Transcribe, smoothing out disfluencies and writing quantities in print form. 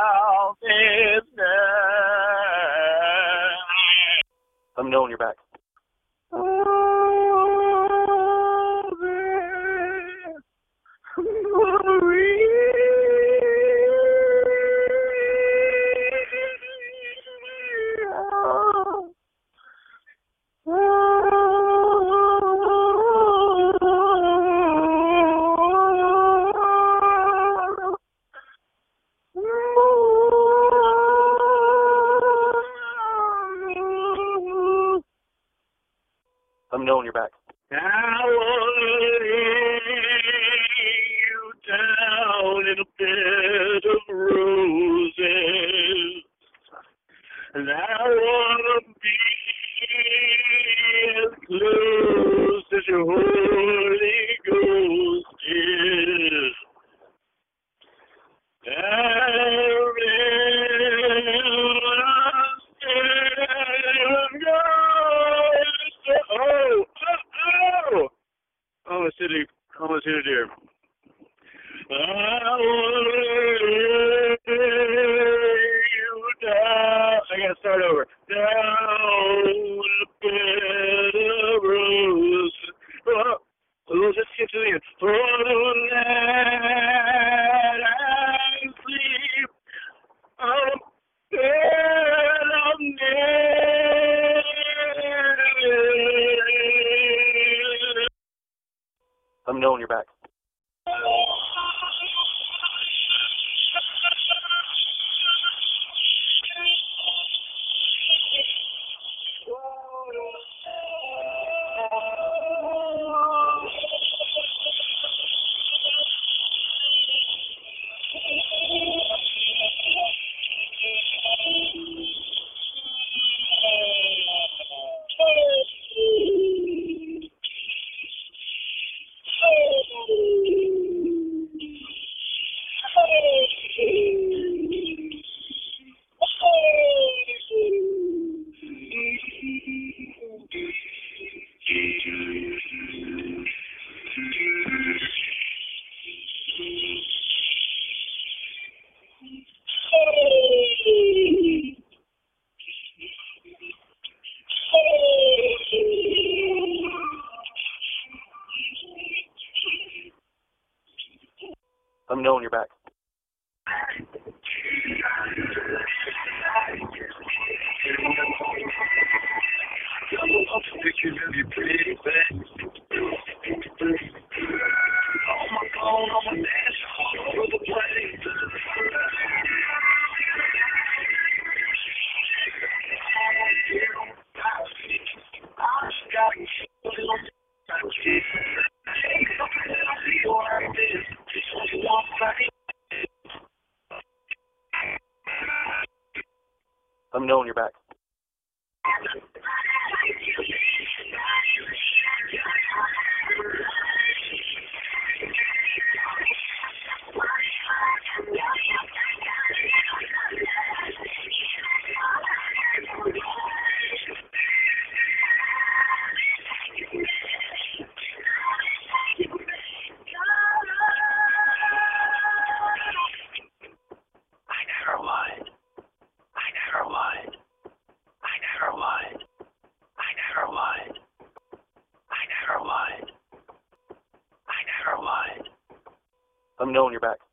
salvation. Let me know when you're back. Let me know when you're back. I will lay you down in a bed of roses, and I want to be as close as your Holy Ghost is. Almost hit a deer. I will lay you down. I gotta start over. Down the bed of roses. Let's just get to the end. For the night I sleep on a bed of nails. Let me know when you're back. Let me know when you're back. All the pictures of your pretty face. Oh my God, I'm an asshole all over the place. I just got a little bit of this. Let me know when you're back. Let me know when you're back.